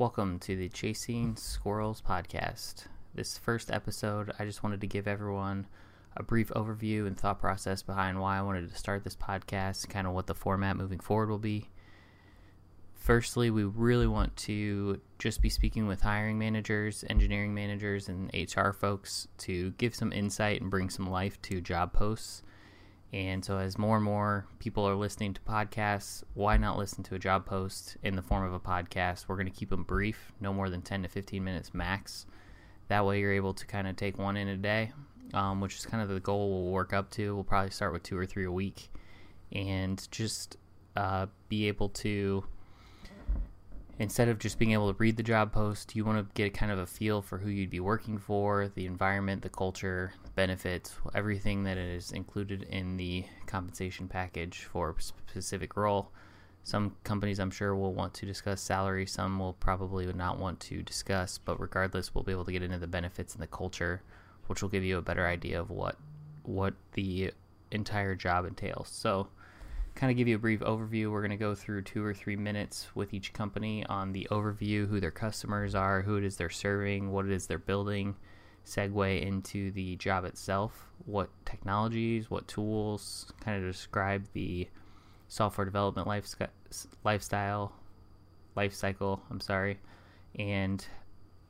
Welcome to the Chasing Squirrels podcast. This first episode, I just wanted to give everyone a brief overview and thought process behind why I wanted to start this podcast, kind of what the format moving forward will be. Firstly, we really want to just be speaking with hiring managers, engineering managers, and HR folks to give some insight and bring some life to job posts. And so as more and more people are listening to podcasts, why not listen to a job post in the form of a podcast? We're going to keep them brief, no more than 10 to 15 minutes max. That way you're able to kind of take one in a day, which is kind of the goal we'll work up to. We'll probably start with 2 or 3 a week and just be able to, instead of just being able to read the job post, you want to get kind of a feel for who you'd be working for, the environment, the culture, the benefits, everything that is included in the compensation package for a specific role. Some companies, I'm sure, will want to discuss salary. Some will probably not want to discuss, but regardless, we'll be able to get into the benefits and the culture, which will give you a better idea of what the entire job entails. So kind of give you a brief overview. We're going to go through 2 or 3 minutes with each company on the overview, who their customers are, who it is they're serving, what it is they're building, segue into the job itself, what technologies, what tools, kind of describe the software development life cycle, and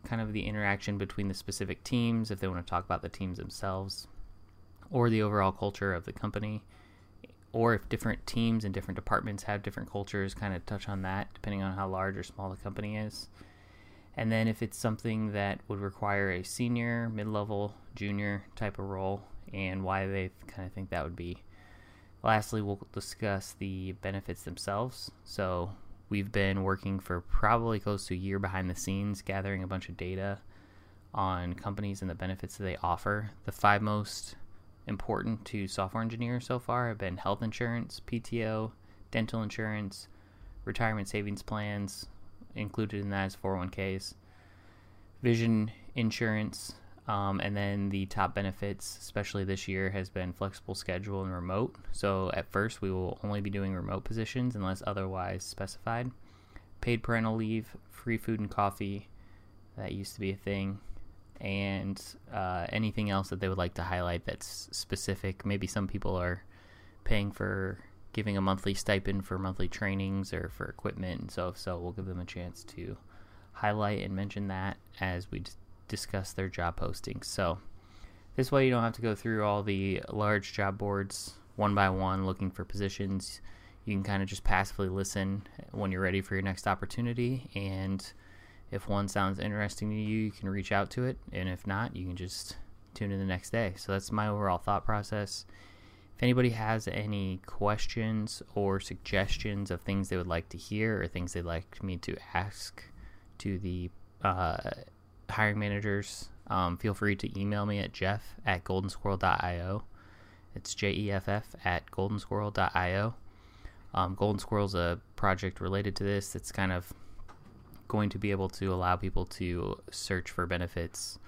kind of the interaction between the specific teams, if they want to talk about the teams themselves, or the overall culture of the company, or if different teams and different departments have different cultures, kind of touch on that depending on how large or small the company is. And then if it's something that would require a senior, mid-level, junior type of role, and why they kind of think that would be. Lastly, we'll discuss the benefits themselves. So we've been working for probably close to a year behind the scenes, gathering a bunch of data on companies and the benefits that they offer. The 5 most important to software engineers so far have been health insurance, PTO, dental insurance, retirement savings plans, included in that is 401ks, vision insurance, and then the top benefits, especially this year, has been flexible schedule and remote. So at first we will only be doing remote positions unless otherwise specified. Paid parental leave, free food and coffee, that used to be a thing, and anything else that they would like to highlight that's specific. Maybe some people are paying for giving a monthly stipend for monthly trainings or for equipment, and so if so, we'll give them a chance to highlight and mention that as we discuss their job postings. So this way you don't have to go through all the large job boards one by one looking for positions. You can kind of just passively listen when you're ready for your next opportunity, and if one sounds interesting to you, you can reach out to it, and if not, you can just tune in the next day. So that's my overall thought process. If anybody has any questions or suggestions of things they would like to hear or things they'd like me to ask to the hiring managers, feel free to email me at jeff@goldensquirrel.io. It's jeff@goldensquirrel.io. Golden Squirrel's a project related to this. It's kind of going to be able to allow people to search for benefits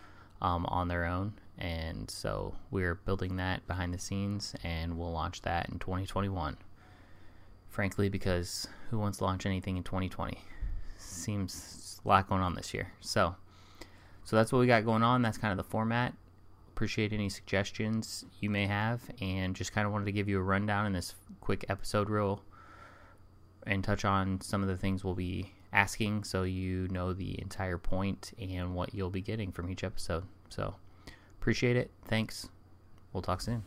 on their own, and so we're building that behind the scenes, and we'll launch that in 2021, frankly, because who wants to launch anything in 2020? Seems a lot going on this year, so that's what we got going on. That's kind of the format. Appreciate any suggestions you may have, and just kind of wanted to give you a rundown in this quick episode reel and touch on some of the things we'll be asking, so you know the entire point and what you'll be getting from each episode. So appreciate it. Thanks. We'll talk soon.